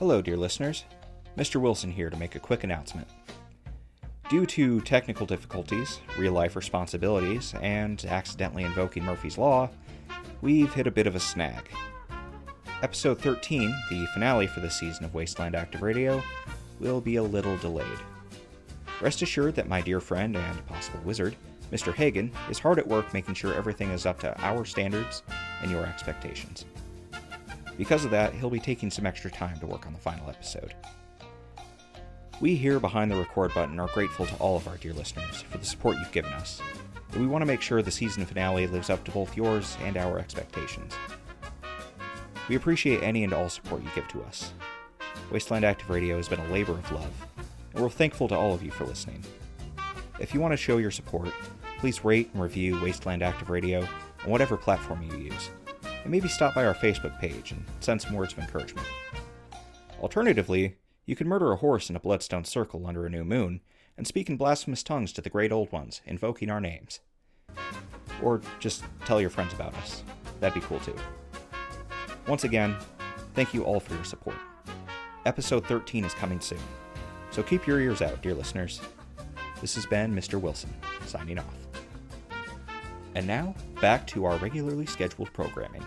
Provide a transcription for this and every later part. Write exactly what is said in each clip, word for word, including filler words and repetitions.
Hello, dear listeners. Mister Wilson here to make a quick announcement. Due to technical difficulties, real-life responsibilities, and accidentally invoking Murphy's Law, we've hit a bit of a snag. Episode thirteen, the finale for this season of Wasteland Active Radio, will be a little delayed. Rest assured that my dear friend and possible wizard, Mister Hagen, is hard at work making sure everything is up to our standards and your expectations. Because of that, he'll be taking some extra time to work on the final episode. We here behind the record button are grateful to all of our dear listeners for the support you've given us, and we want to make sure the season finale lives up to both yours and our expectations. We appreciate any and all support you give to us. Wasteland Active Radio has been a labor of love, and we're thankful to all of you for listening. If you want to show your support, please rate and review Wasteland Active Radio on whatever platform you use, and maybe stop by our Facebook page and send some words of encouragement. Alternatively, you can murder a horse in a bloodstone circle under a new moon and speak in blasphemous tongues to the great old ones, invoking our names. Or just tell your friends about us. That'd be cool too. Once again, thank you all for your support. Episode thirteen is coming soon, so keep your ears out, dear listeners. This has been Mister Wilson, signing off. And now, back to our regularly scheduled programming.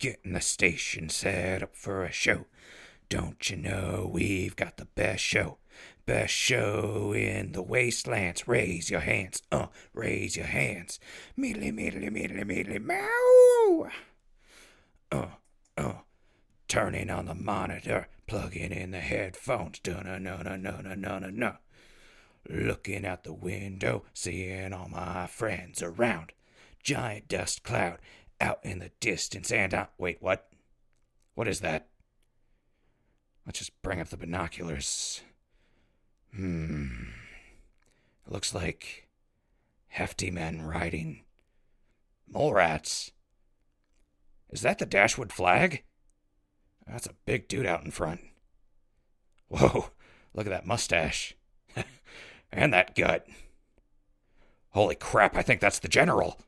Get in the station, set up for a show. Don't you know we've got the best show? Best show in the wastelands. Raise your hands, uh, raise your hands. Meedly, meedly, meedly, meedly, meow. Uh, uh, turning on the monitor, plugging in the headphones. Dun-na-na-na-na-na-na-na. Looking out the window, seeing all my friends around. Giant dust cloud out in the distance, and I... Wait, what? What is that? Let's just bring up the binoculars. Hmm. It looks like hefty men riding mole rats. Is that the Dashwood flag? That's a big dude out in front. Whoa, look at that mustache. And that gut. Holy crap, I think that's the general.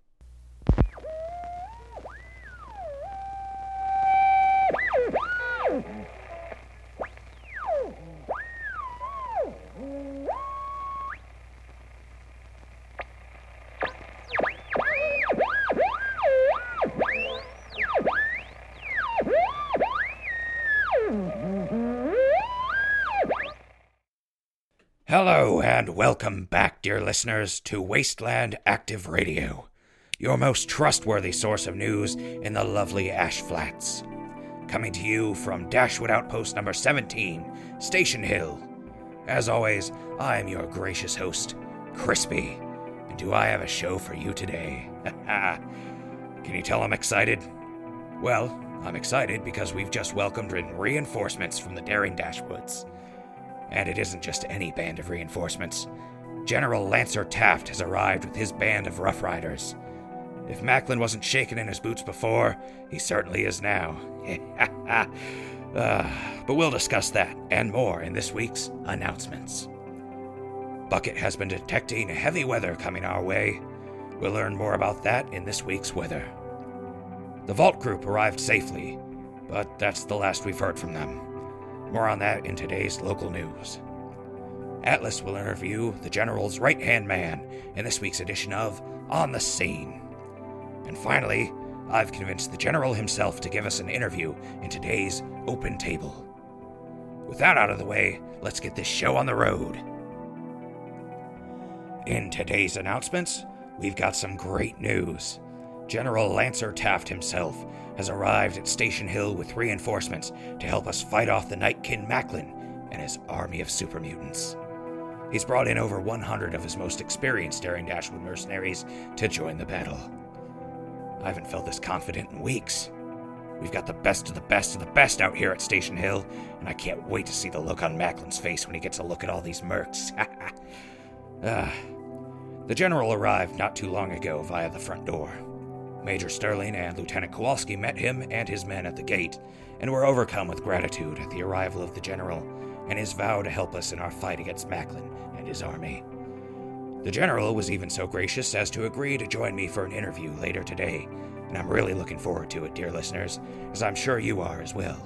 Hello and welcome back, dear listeners, to Wasteland Active Radio, your most trustworthy source of news in the lovely Ash Flats. Coming to you from Dashwood Outpost number seventeen, Station Hill. As always, I'm your gracious host, Crispy, and do I have a show for you today? Can you tell I'm excited? Well, I'm excited because we've just welcomed in reinforcements from the Daring Dashwoods. And it isn't just any band of reinforcements. General Lancer Taft has arrived with his band of Rough Riders. If Macklin wasn't shaking in his boots before, he certainly is now. uh, but we'll discuss that and more in this week's announcements. Bucket has been detecting heavy weather coming our way. We'll learn more about that in this week's weather. The Vault Group arrived safely, but that's the last we've heard from them. More on that in today's local news. Atlas will interview the General's right-hand man in this week's edition of On the Scene. And finally, I've convinced the General himself to give us an interview in today's Open Table. With that out of the way, let's get this show on the road. In today's announcements, we've got some great news. General Lancer Taft himself has arrived at Station Hill with reinforcements to help us fight off the Nightkin Macklin and his army of super mutants. He's brought in over one hundred of his most experienced Daring Dashwood mercenaries to join the battle. I haven't felt this confident in weeks. We've got the best of the best of the best out here at Station Hill, and I can't wait to see the look on Macklin's face when he gets a look at all these mercs. ah. The General arrived not too long ago via the front door. Major Sterling and Lieutenant Kowalski met him and his men at the gate, and were overcome with gratitude at the arrival of the General and his vow to help us in our fight against Macklin and his army. The general was even so gracious as to agree to join me for an interview later today, and I'm really looking forward to it, dear listeners, as I'm sure you are as well.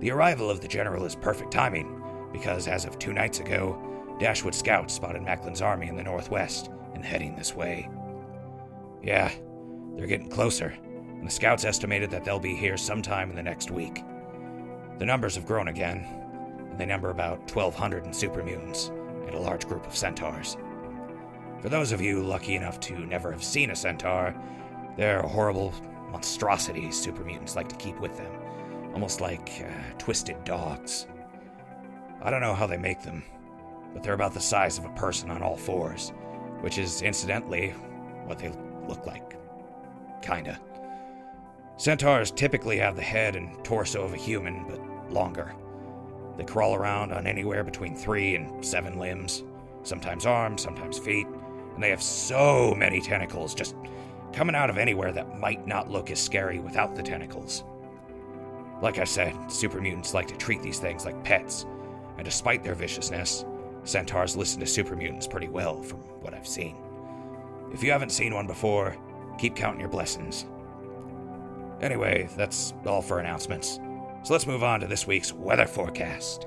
The arrival of the general is perfect timing, because as of two nights ago, Dashwood scouts spotted Macklin's army in the northwest and heading this way. Yeah, they're getting closer, and the scouts estimated that they'll be here sometime in the next week. The numbers have grown again, and they number about twelve hundred in super mutants and a large group of centaurs. For those of you lucky enough to never have seen a centaur, they're horrible monstrosities super mutants like to keep with them, almost like uh, twisted dogs. I don't know how they make them, but they're about the size of a person on all fours, which is incidentally what they look like. Kinda. Centaurs typically have the head and torso of a human, but longer. They crawl around on anywhere between three and seven limbs, sometimes arms, sometimes feet, and they have so many tentacles just coming out of anywhere that might not look as scary without the tentacles. Like I said, super mutants like to treat these things like pets, and despite their viciousness, centaurs listen to super mutants pretty well from what I've seen. If you haven't seen one before, keep counting your blessings. Anyway, that's all for announcements. So let's move on to this week's weather forecast.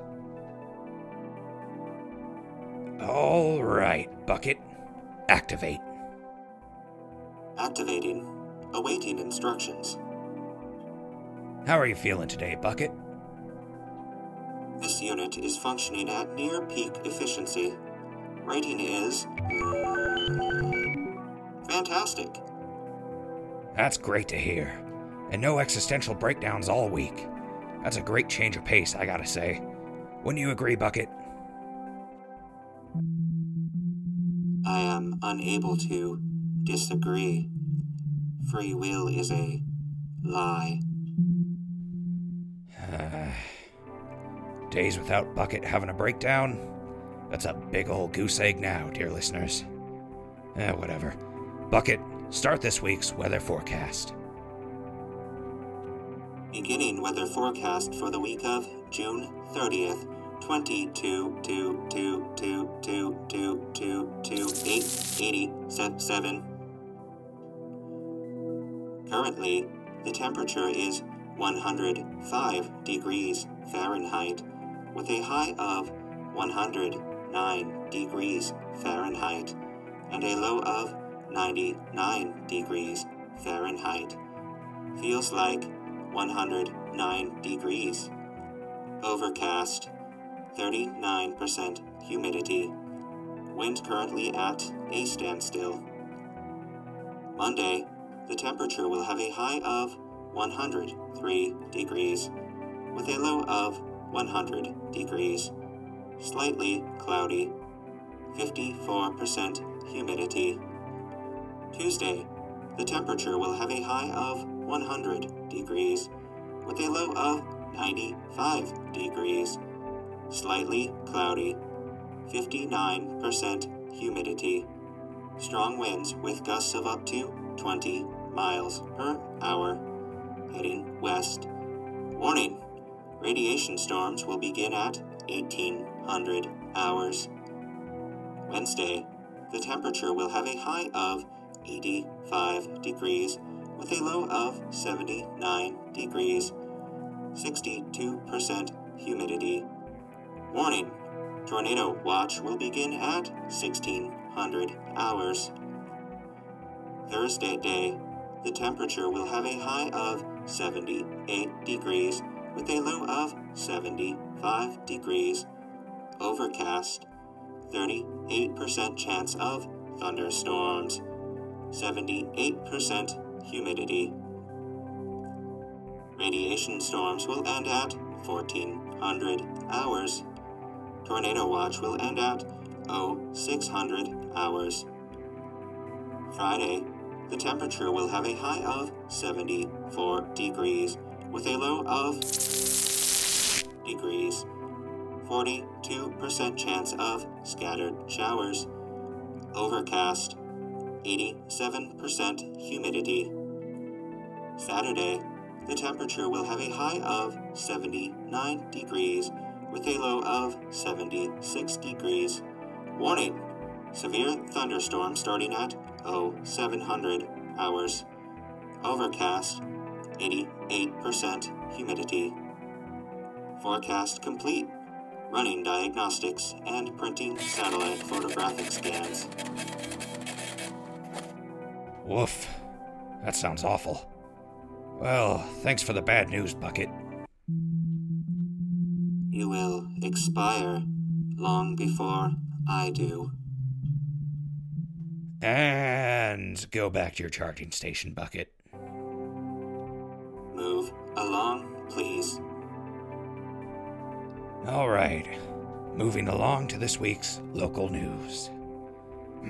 All right, Bucket, activate. Activating. Awaiting instructions. How are you feeling today, Bucket? This unit is functioning at near peak efficiency. Rating is fantastic. That's great to hear. And no existential breakdowns all week. That's a great change of pace, I gotta say. Wouldn't you agree, Bucket? I am unable to disagree. Free will is a lie. Uh, days without Bucket having a breakdown? That's a big old goose egg now, dear listeners. Eh, whatever. Bucket, start this week's weather forecast. Beginning weather forecast for the week of June thirtieth, twenty-two, two, two, two, two, two, two, eight, eighty-seven. Currently, the temperature is one hundred five degrees Fahrenheit with a high of one hundred nine degrees Fahrenheit and a low of ninety-nine degrees Fahrenheit. Feels like one hundred nine degrees. Overcast. thirty-nine percent humidity. Wind currently at a standstill. Monday, the temperature will have a high of one hundred three degrees with a low of one hundred degrees. Slightly cloudy. fifty-four percent humidity. Tuesday, the temperature will have a high of one hundred degrees with a low of ninety-five degrees, slightly cloudy, fifty-nine percent humidity, strong winds with gusts of up to twenty miles per hour, heading west. Warning, radiation storms will begin at eighteen hundred hours. Wednesday, the temperature will have a high of eighty-five degrees with a low of seventy-nine degrees, sixty-two percent humidity. Warning, tornado watch will begin at sixteen hundred hours. Thursday day, the temperature will have a high of seventy-eight degrees with a low of seventy-five degrees. Overcast, thirty-eight percent chance of thunderstorms, seventy-eight percent humidity. Radiation storms will end at fourteen hundred hours. Tornado watch will end at oh six hundred hours. Friday, the temperature will have a high of seventy-four degrees with a low of degrees. forty-two percent chance of scattered showers. Overcast. eighty-seven percent humidity. Saturday, the temperature will have a high of seventy-nine degrees with a low of seventy-six degrees. Warning, Severe thunderstorm starting at oh seven hundred hours. Overcast, eighty-eight percent humidity. Forecast complete. Running diagnostics and printing satellite photographic scans. Woof. That sounds awful. Well, thanks for the bad news, Bucket. You will expire long before I do. And go back to your charging station, Bucket. Move along, please. All right. Moving along to this week's local news.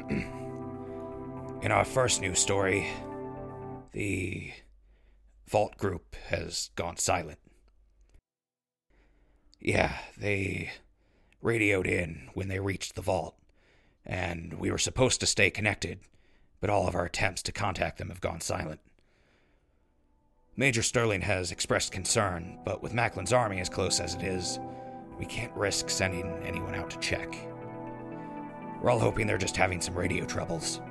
In our first news story, the Vault Group has gone silent. Yeah, they radioed in when they reached the vault, and we were supposed to stay connected, but all of our attempts to contact them have gone silent. Major Sterling has expressed concern, but with Macklin's army as close as it is, we can't risk sending anyone out to check. We're all hoping they're just having some radio troubles.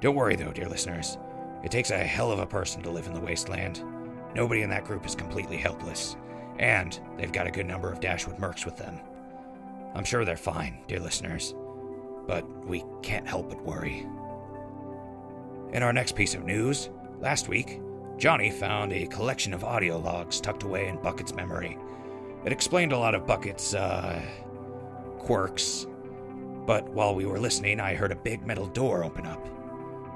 Don't worry, though, dear listeners. It takes a hell of a person to live in the wasteland. Nobody in that group is completely helpless, and they've got a good number of Dashwood mercs with them. I'm sure they're fine, dear listeners, but we can't help but worry. In our next piece of news, last week, Johnny found a collection of audio logs tucked away in Bucket's memory. It explained a lot of Bucket's, uh, quirks, but while we were listening, I heard a big metal door open up.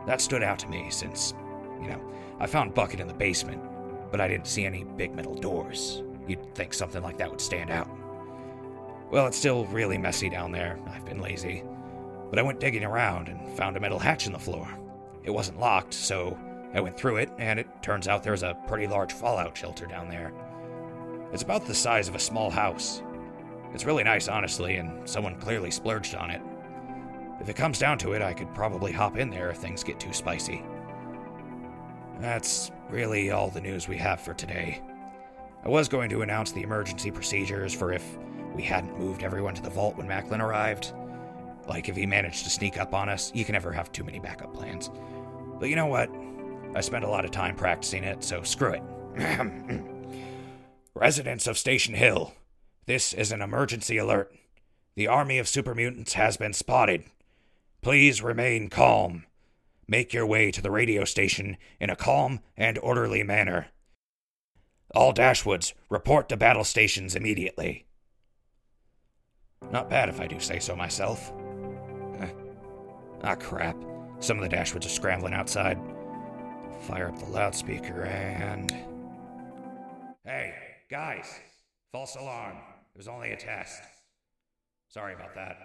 That stood out to me since, you know, I found Bucket in the basement, but I didn't see any big metal doors. You'd think something like that would stand out. Well, it's still really messy down there. I've been lazy. But I went digging around and found a metal hatch in the floor. It wasn't locked, so I went through it, and it turns out there's a pretty large fallout shelter down there. It's about the size of a small house. It's really nice, honestly, and someone clearly splurged on it. If it comes down to it, I could probably hop in there if things get too spicy. That's really all the news we have for today. I was going to announce the emergency procedures for if we hadn't moved everyone to the vault when Macklin arrived. Like, if he managed to sneak up on us, you can never have too many backup plans. But you know what? I spent a lot of time practicing it, so screw it. Residents of Station Hill, this is an emergency alert. The army of super mutants has been spotted. Please remain calm. Make your way to the radio station in a calm and orderly manner. All Dashwoods, report to battle stations immediately. Not bad if I do say so myself. Eh. Ah, crap. Some of the Dashwoods are scrambling outside. Fire up the loudspeaker and... Hey, guys! False alarm. It was only a test. Sorry about that.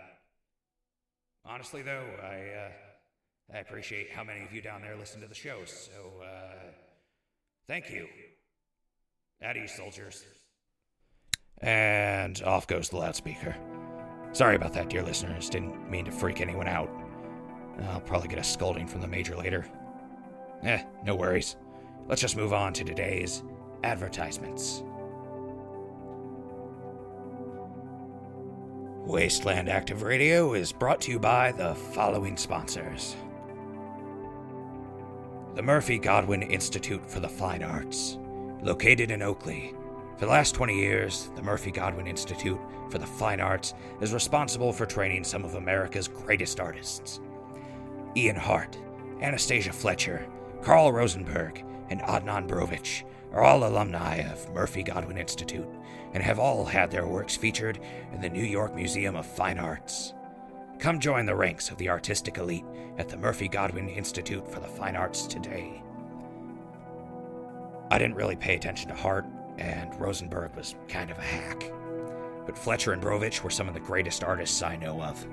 Honestly, though, I, uh, I appreciate how many of you down there listen to the show, so, uh, thank you. At ease, soldiers. And off goes the loudspeaker. Sorry about that, dear listeners. Didn't mean to freak anyone out. I'll probably get a scolding from the Major later. Eh, no worries. Let's just move on to today's advertisements. Wasteland Active Radio is brought to you by the following sponsors. The Murphy Godwin Institute for the Fine Arts, located in Oakley. For the last twenty years, the Murphy Godwin Institute for the Fine Arts is responsible for training some of America's greatest artists. Ian Hart, Anastasia Fletcher, Carl Rosenberg, and Adnan Brovich are all alumni of Murphy Godwin Institute and have all had their works featured in the New York Museum of Fine Arts. Come join the ranks of the artistic elite at the Murphy Godwin Institute for the Fine Arts today. I didn't really pay attention to Hart, and Rosenberg was kind of a hack, but Fletcher and Brovich were some of the greatest artists I know of.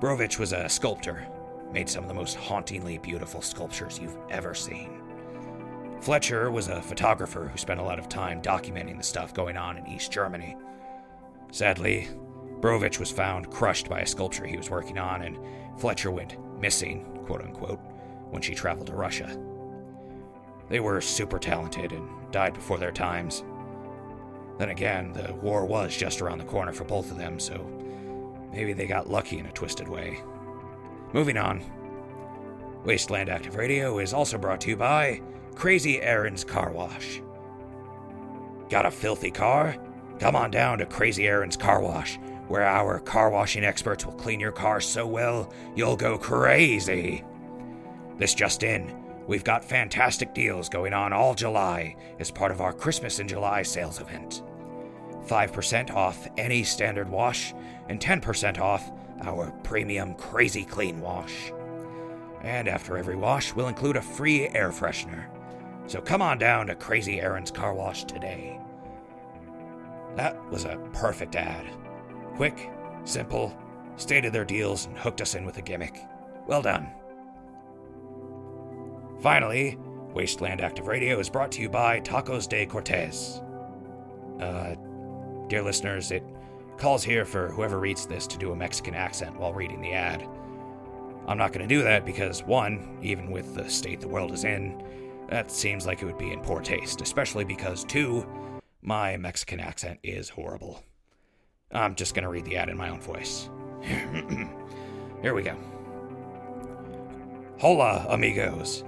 Brovich was a sculptor, made some of the most hauntingly beautiful sculptures you've ever seen. Fletcher was a photographer who spent a lot of time documenting the stuff going on in East Germany. Sadly, Brovich was found crushed by a sculpture he was working on, and Fletcher went missing, quote-unquote, when she traveled to Russia. They were super talented and died before their times. Then again, the war was just around the corner for both of them, so maybe they got lucky in a twisted way. Moving on. Wasteland Active Radio is also brought to you by Crazy Aaron's Car Wash. Got a filthy car? Come on down to Crazy Aaron's Car Wash, where our car washing experts will clean your car so well, you'll go crazy. This just in, we've got fantastic deals going on all July as part of our Christmas in July sales event. five percent off any standard wash and ten percent off our premium Crazy Clean wash. And after every wash, we'll include a free air freshener. So come on down to Crazy Aaron's Car Wash today. That was a perfect ad. Quick, simple, stated their deals, and hooked us in with a gimmick. Well done. Finally, Wasteland Active Radio is brought to you by Tacos de Cortez. Uh, dear listeners, it calls here for whoever reads this to do a Mexican accent while reading the ad. I'm not going to do that because, one, even with the state the world is in, that seems like it would be in poor taste, especially because, two, my Mexican accent is horrible. I'm just going to read the ad in my own voice. Here we go. Hola, amigos.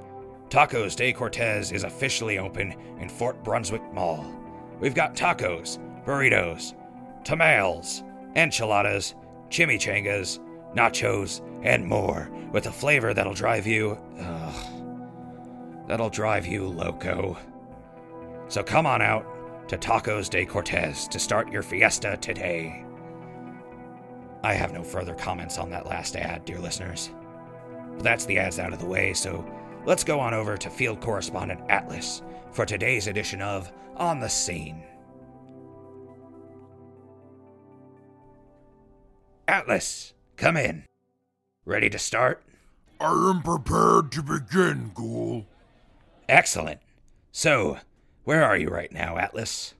Tacos de Cortez is officially open in Fort Brunswick Mall. We've got tacos, burritos, tamales, enchiladas, chimichangas, nachos, and more, with a flavor that'll drive you... Ugh, that'll drive you loco. So come on out to Tacos de Cortez to start your fiesta today. I have no further comments on that last ad, dear listeners. But that's the ads out of the way, so let's go on over to Field Correspondent Atlas for today's edition of On the Scene. Atlas, come in. Ready to start? I am prepared to begin, Ghoul. Excellent. So, where are you right now, Atlas?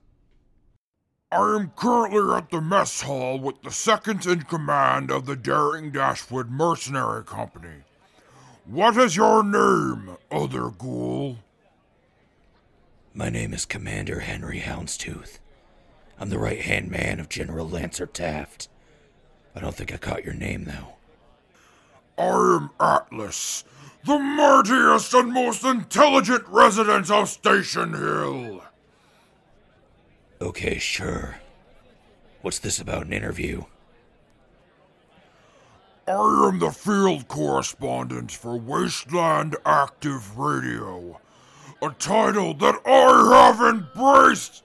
I am currently at the mess hall with the second in command of the Daring Dashwood Mercenary Company. What is your name, other ghoul? My name is Commander Henry Houndstooth. I'm the right-hand man of General Lancer Taft. I don't think I caught your name, though. I am Atlas, the mightiest and most intelligent resident of Station Hill. Okay, sure. What's this about an interview? I am the field correspondent for Wasteland Active Radio, a title that I have embraced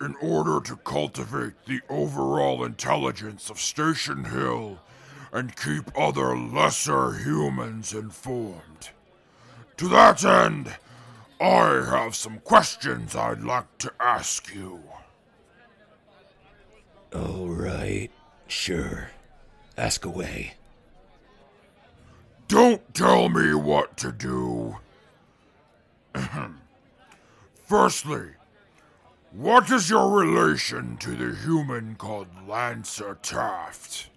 in order to cultivate the overall intelligence of Station Hill and keep other lesser humans informed. To that end, I have some questions I'd like to ask you. All right, sure. Ask away. Don't tell me what to do. Firstly, what is your relation to the human called Lancer Taft?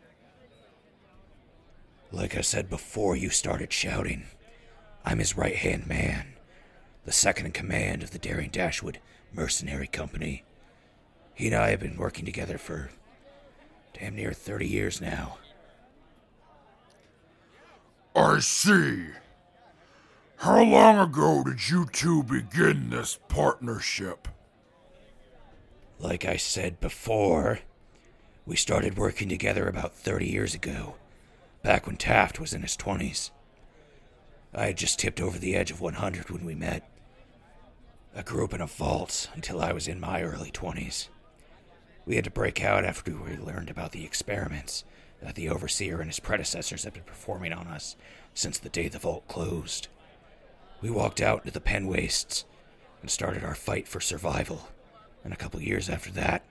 Like I said before you started shouting, I'm his right-hand man, the second in command of the Daring Dashwood Mercenary Company. He and I have been working together for damn near thirty years now. I see. How long ago did you two begin this partnership? Like I said before, we started working together about thirty years ago, back when Taft was in his twenties. I had just tipped over the edge of one hundred when we met. I grew up in a vault until I was in my early twenties. We had to break out after we learned about the experiments that the Overseer and his predecessors had been performing on us since the day the vault closed. We walked out into the pen wastes and started our fight for survival, and a couple years after that,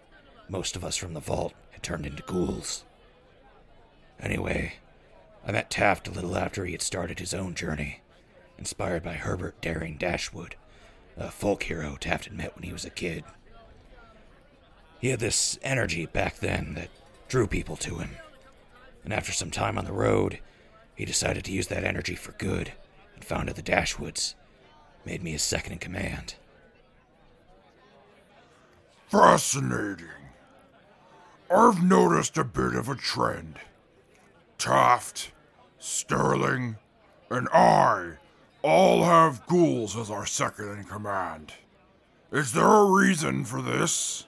most of us from the vault had turned into ghouls. Anyway, I met Taft a little after he had started his own journey, inspired by Herbert Daring Dashwood, a folk hero Taft had met when he was a kid. He had this energy back then that drew people to him, and after some time on the road, he decided to use that energy for good and founded the Dashwoods, made me his second in command. Fascinating. I've noticed a bit of a trend. Taft, Sterling, and I all have ghouls as our second in command. Is there a reason for this?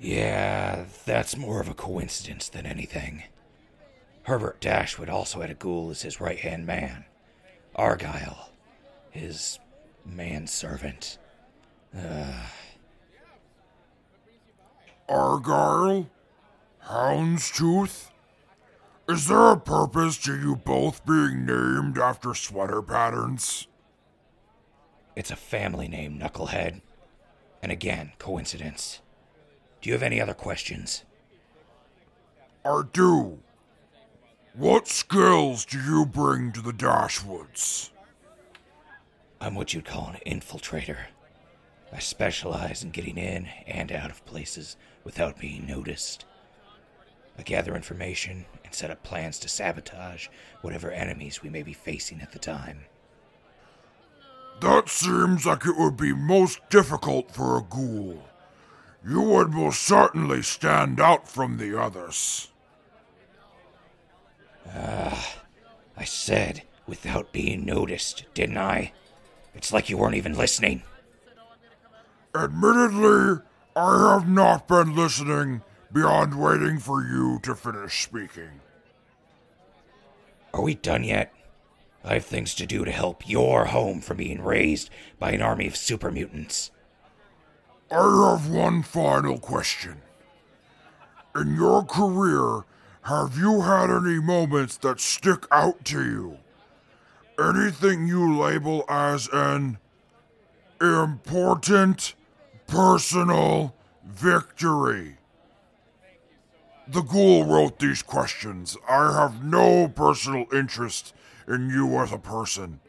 Yeah, that's more of a coincidence than anything. Herbert Dashwood also had a ghoul as his right-hand man. Argyle, his manservant. Uh... Argyle? Houndstooth? Is there a purpose to you both being named after sweater patterns? It's a family name, Knucklehead. And again, coincidence. Do you have any other questions? I do. What skills do you bring to the Dashwoods? I'm what you'd call an infiltrator. I specialize in getting in and out of places without being noticed. I gather information and set up plans to sabotage whatever enemies we may be facing at the time. That seems like it would be most difficult for a ghoul. You would most certainly stand out from the others. Ah, uh, I said without being noticed, didn't I? It's like you weren't even listening. Admittedly, I have not been listening beyond waiting for you to finish speaking. Are we done yet? I have things to do to help your home from being raised by an army of super mutants. I have one final question. In your career, have you had any moments that stick out to you? Anything you label as an important personal victory? The ghoul wrote these questions. I have no personal interest in you as a person.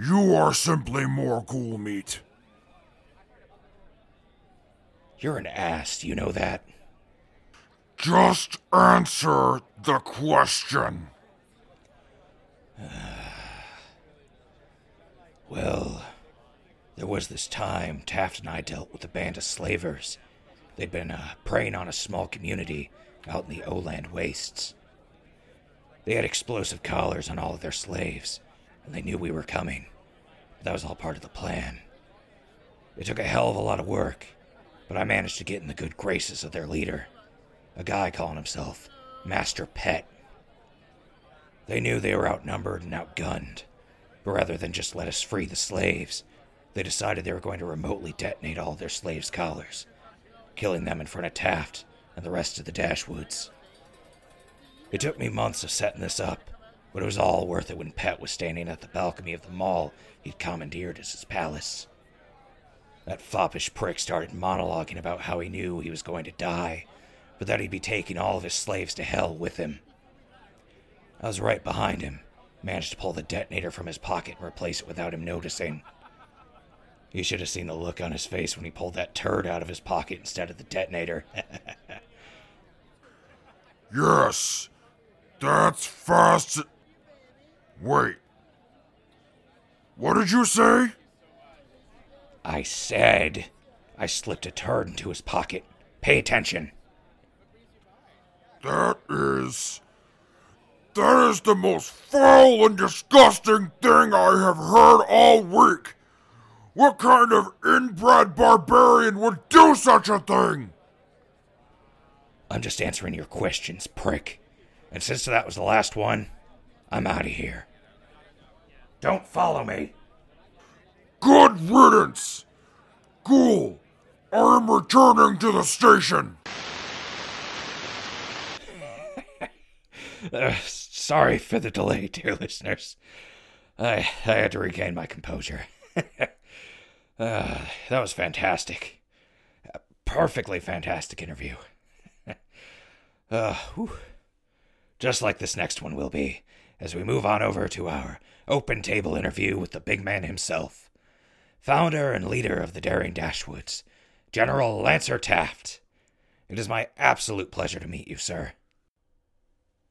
You are simply more ghoul meat. You're an ass, you know that? Just answer the question. Uh, well, there was this time Taft and I dealt with a band of slavers. They'd been uh, preying on a small community out in the Oland Wastes. They had explosive collars on all of their slaves, and they knew we were coming. But that was all part of the plan. It took a hell of a lot of work, but I managed to get in the good graces of their leader, a guy calling himself Master Pet. They knew they were outnumbered and outgunned, but rather than just let us free the slaves, they decided they were going to remotely detonate all their slaves' collars, killing them in front of Taft and the rest of the Dashwoods. It took me months of setting this up, but it was all worth it when Pet was standing at the balcony of the mall he'd commandeered as his palace. That foppish prick started monologuing about how he knew he was going to die, but that he'd be taking all of his slaves to hell with him. I was right behind him, managed to pull the detonator from his pocket and replace it without him noticing. You should have seen the look on his face when he pulled that turd out of his pocket instead of the detonator. Yes, that's fast. Wait. What did you say? I said I slipped a turd into his pocket. Pay attention. That is... That is the most foul and disgusting thing I have heard all week. What kind of inbred barbarian would do such a thing? I'm just answering your questions, prick. And since that was the last one, I'm out of here. Don't follow me. Good riddance! Ghoul, I am returning to the station. uh, sorry for the delay, dear listeners. I, I had to regain my composure. Uh, that was fantastic. A perfectly fantastic interview. uh, whew. Just like this next one will be, as we move on over to our open table interview with the big man himself, founder and leader of the Daring Dashwoods, General Lancer Taft. It is my absolute pleasure to meet you, sir.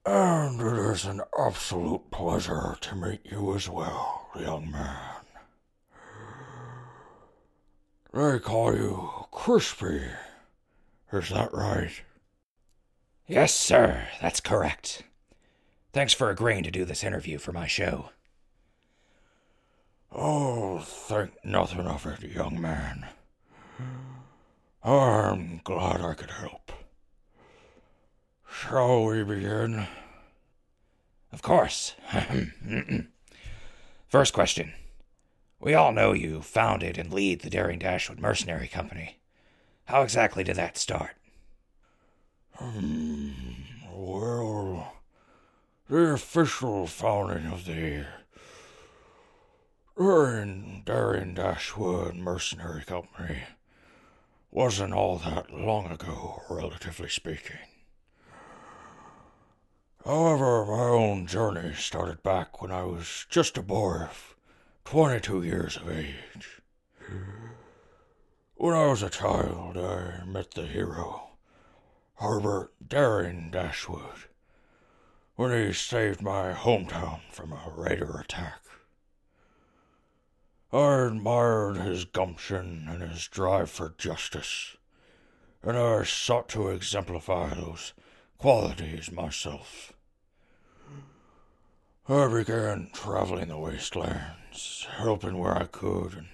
And it is an absolute pleasure to meet you as well, young man. They call you Crispy, Is that right? Yes, sir, that's correct. Thanks for agreeing to do this interview for my show. Oh, think nothing of it, young man. I'm glad I could help. Shall we begin? Of course. First question. We all know you founded and lead the Daring Dashwood Mercenary Company. How exactly did that start? Hmm, well, the official founding of the Daring, Daring Dashwood Mercenary Company wasn't all that long ago, relatively speaking. However, my own journey started back when I was just a boy of twenty-two years of age. When I was a child, I met the hero, Herbert Daring Dashwood, when he saved my hometown from a raider attack. I admired his gumption and his drive for justice, and I sought to exemplify those qualities myself. I began traveling the wastelands, helping where I could, and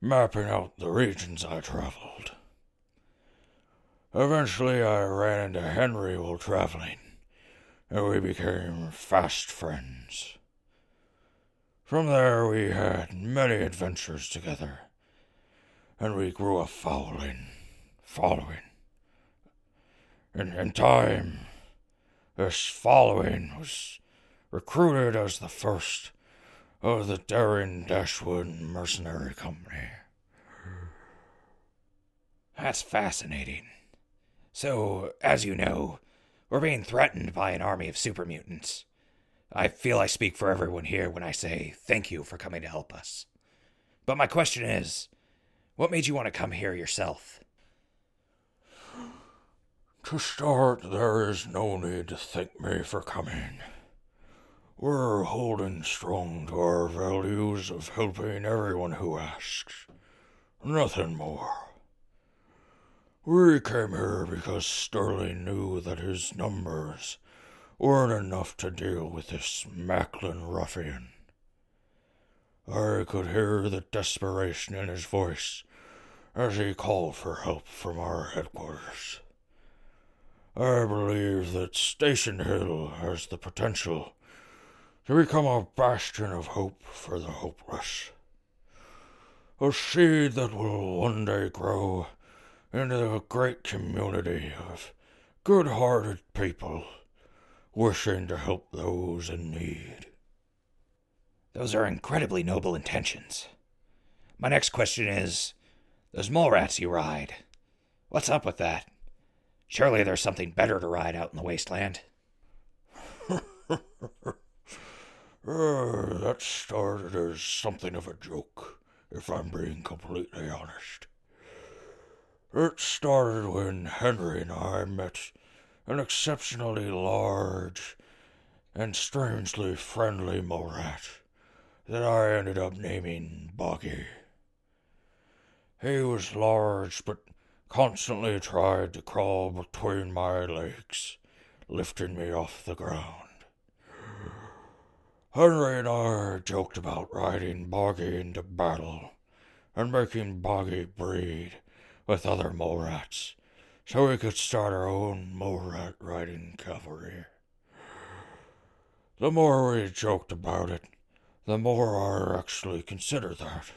mapping out the regions I traveled. Eventually I ran into Henry while traveling, and we became fast friends. From there we had many adventures together, and we grew a following, following. And in time, this following was recruited as the first of the Daring Dashwood Mercenary Company. That's fascinating. So, as you know, we're being threatened by an army of super mutants. I feel I speak for everyone here when I say thank you for coming to help us. But my question is, what made you want to come here yourself? To start, there is no need to thank me for coming. We're holding strong to our values of helping everyone who asks. Nothing more. We came here because Sterling knew that his numbers weren't enough to deal with this Macklin ruffian. I could hear the desperation in his voice as he called for help from our headquarters. I believe that Station Hill has the potential to become a bastion of hope for the hopeless. A seed that will one day grow into a great community of good-hearted people wishing to help those in need. Those are incredibly noble intentions. My next question is, those mole rats you ride, what's up with that? Surely there's something better to ride out in the wasteland. Uh, that started as something of a joke, if I'm being completely honest. It started when Henry and I met an exceptionally large and strangely friendly mole rat that I ended up naming Boggy. He was large, but constantly tried to crawl between my legs, lifting me off the ground. Henry and I joked about riding Boggy into battle and making Boggy breed with other mole rats so we could start our own mole rat riding cavalry. The more we joked about it, the more I actually considered that,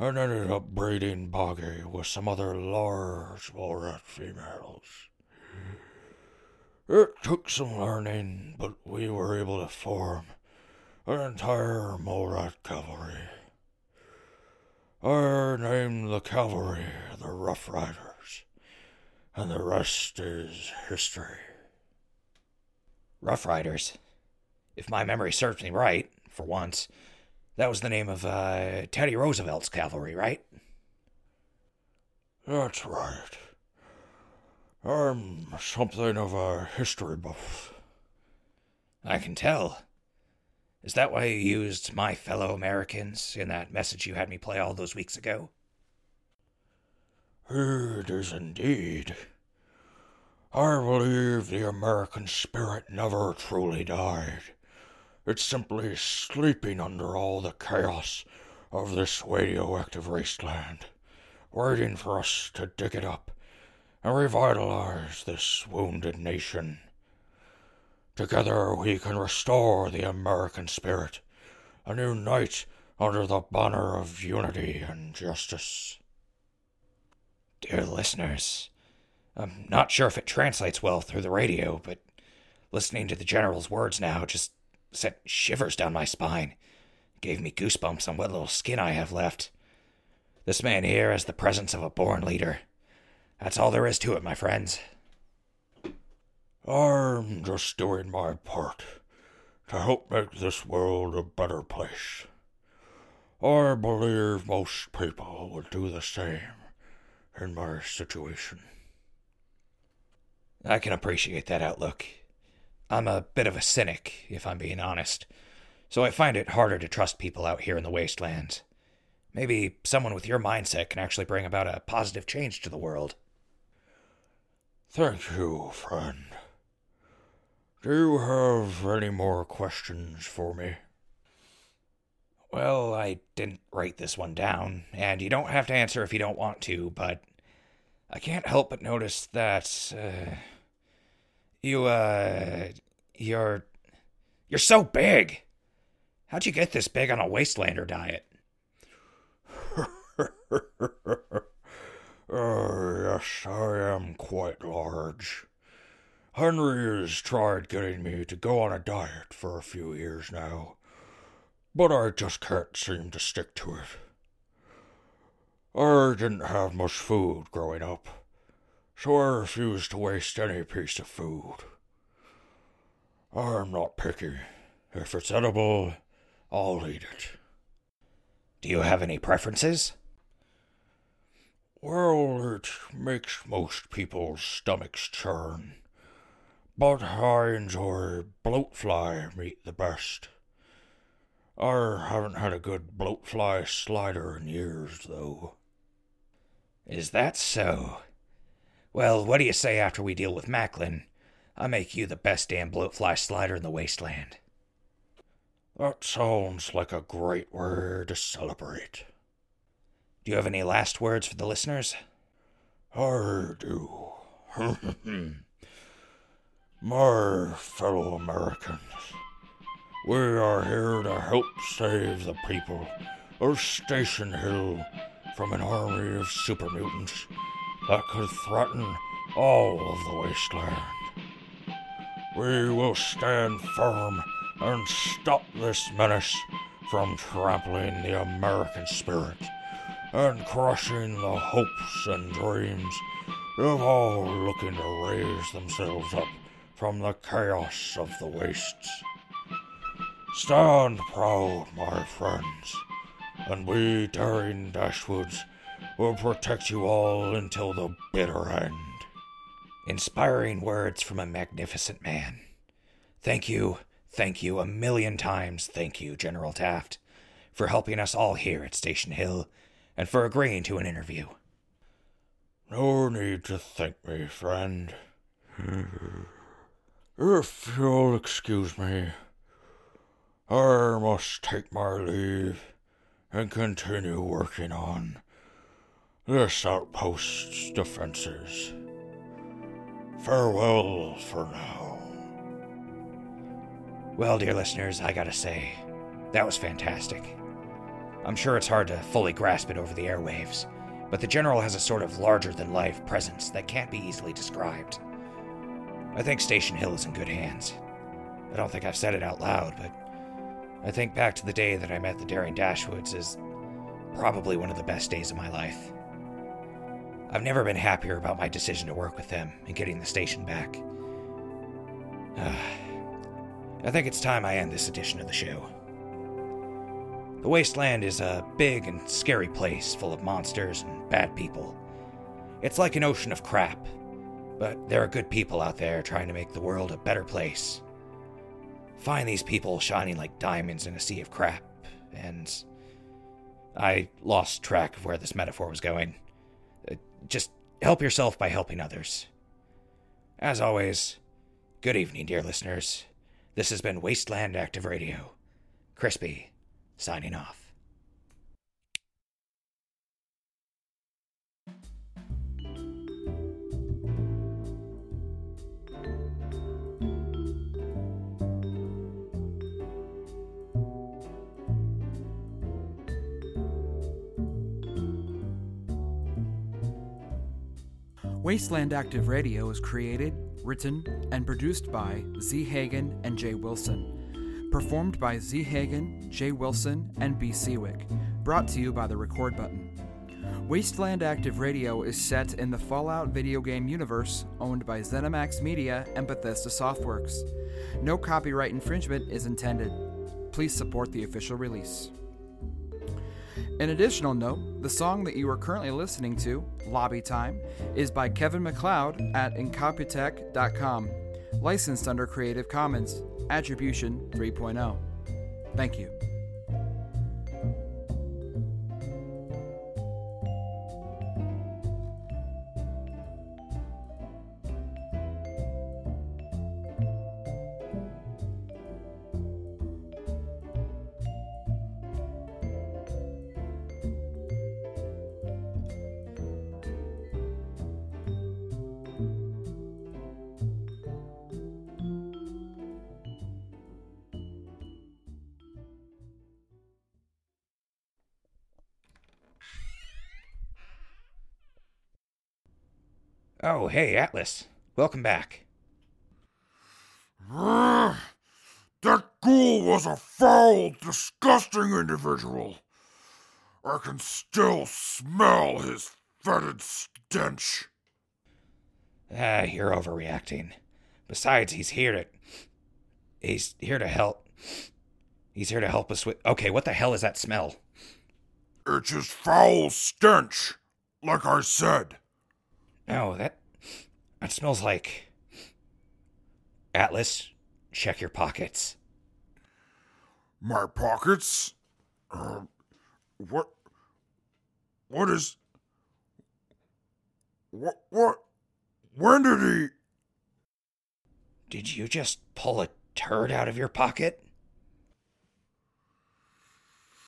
and ended up breeding Boggy with some other large mole rat females. It took some learning, but we were able to form an entire mole rat cavalry. I named the cavalry the Rough Riders, and the rest is history. Rough Riders? If my memory serves me right, for once, that was the name of uh, Teddy Roosevelt's cavalry, right? That's right. I'm something of a history buff. I can tell. Is that why you used my fellow Americans in that message you had me play all those weeks ago? It is indeed. I believe the American spirit never truly died. It's simply sleeping under all the chaos of this radioactive wasteland, waiting for us to dig it up and revitalize this wounded nation. Together we can restore the American spirit and unite under the banner of unity and justice. Dear listeners, I'm not sure if it translates well through the radio, but listening to the General's words now just sent shivers down my spine. It gave me goosebumps on what little skin I have left. This man here has the presence of a born leader. That's all there is to it, my friends. I'm just doing my part to help make this world a better place. I believe most people would do the same in my situation. I can appreciate that outlook. I'm a bit of a cynic, if I'm being honest, so I find it harder to trust people out here in the wastelands. Maybe someone with your mindset can actually bring about a positive change to the world. Thank you, friend. Do you have any more questions for me? Well, I didn't write this one down, and you don't have to answer if you don't want to, but I can't help but notice that, uh... You, uh... You're... You're so big! How'd you get this big on a Wastelander diet? Oh, yes, I am quite large. Henry has tried getting me to go on a diet for a few years now, but I just can't seem to stick to it. I didn't have much food growing up, so I refuse to waste any piece of food. I'm not picky. If it's edible, I'll eat it. Do you have any preferences? Well, it makes most people's stomachs churn, but I enjoy bloatfly meat the best. I haven't had a good bloatfly slider in years, though. Is that so? Well, what do you say after we deal with Macklin? I'll make you the best damn bloatfly slider in the wasteland. That sounds like a great way to celebrate. Do you have any last words for the listeners? I do. My fellow Americans, we are here to help save the people of Station Hill from an army of super mutants that could threaten all of the wasteland. We will stand firm and stop this menace from trampling the American spirit and crushing the hopes and dreams of all looking to raise themselves up from the chaos of the wastes. Stand proud, my friends, and we Daring Dashwoods will protect you all until the bitter end. Inspiring words from a magnificent man. Thank you, thank you, a million times thank you, General Taft, for helping us all here at Station Hill, and for agreeing to an interview. No need to thank me, friend. If you'll excuse me, I must take my leave and continue working on this outpost's defenses. Farewell for now. Well, dear listeners, I gotta say, that was fantastic. I'm sure it's hard to fully grasp it over the airwaves, but the General has a sort of larger-than-life presence that can't be easily described. I think Station Hill is in good hands. I don't think I've said it out loud, but I think back to the day that I met the Daring Dashwoods as probably one of the best days of my life. I've never been happier about my decision to work with them and getting the station back. I think it's time I end this edition of the show. The Wasteland is a big and scary place full of monsters and bad people. It's like an ocean of crap, but there are good people out there trying to make the world a better place. Find these people shining like diamonds in a sea of crap, and I lost track of where this metaphor was going. just help yourself by helping others. As always, good evening, dear listeners. This has been Wasteland Active Radio. Crispy, signing off. Wasteland Active Radio is created, written, and produced by Z. Hagen and Jay Wilson. Performed by Z. Hagen, Jay Wilson, and B. Seawick. Brought to you by the Record Button. Wasteland Active Radio is set in the Fallout video game universe, owned by ZeniMax Media and Bethesda Softworks. No copyright infringement is intended. Please support the official release. An additional note, the song that you are currently listening to, Lobby Time, is by Kevin MacLeod at incompetech dot com, licensed under Creative Commons, Attribution three point oh. Thank you. Oh, hey, Atlas. Welcome back. That ghoul was a foul, disgusting individual. I can still smell his fetid stench. Ah, you're overreacting. Besides, he's here to... He's here to help. He's here to help us with... Okay, what the hell is that smell? It's his foul stench, like I said. No, that... That smells like... Atlas, check your pockets. My pockets? Uh, what... What is... What... What... When did he... Did you just pull a turd out of your pocket?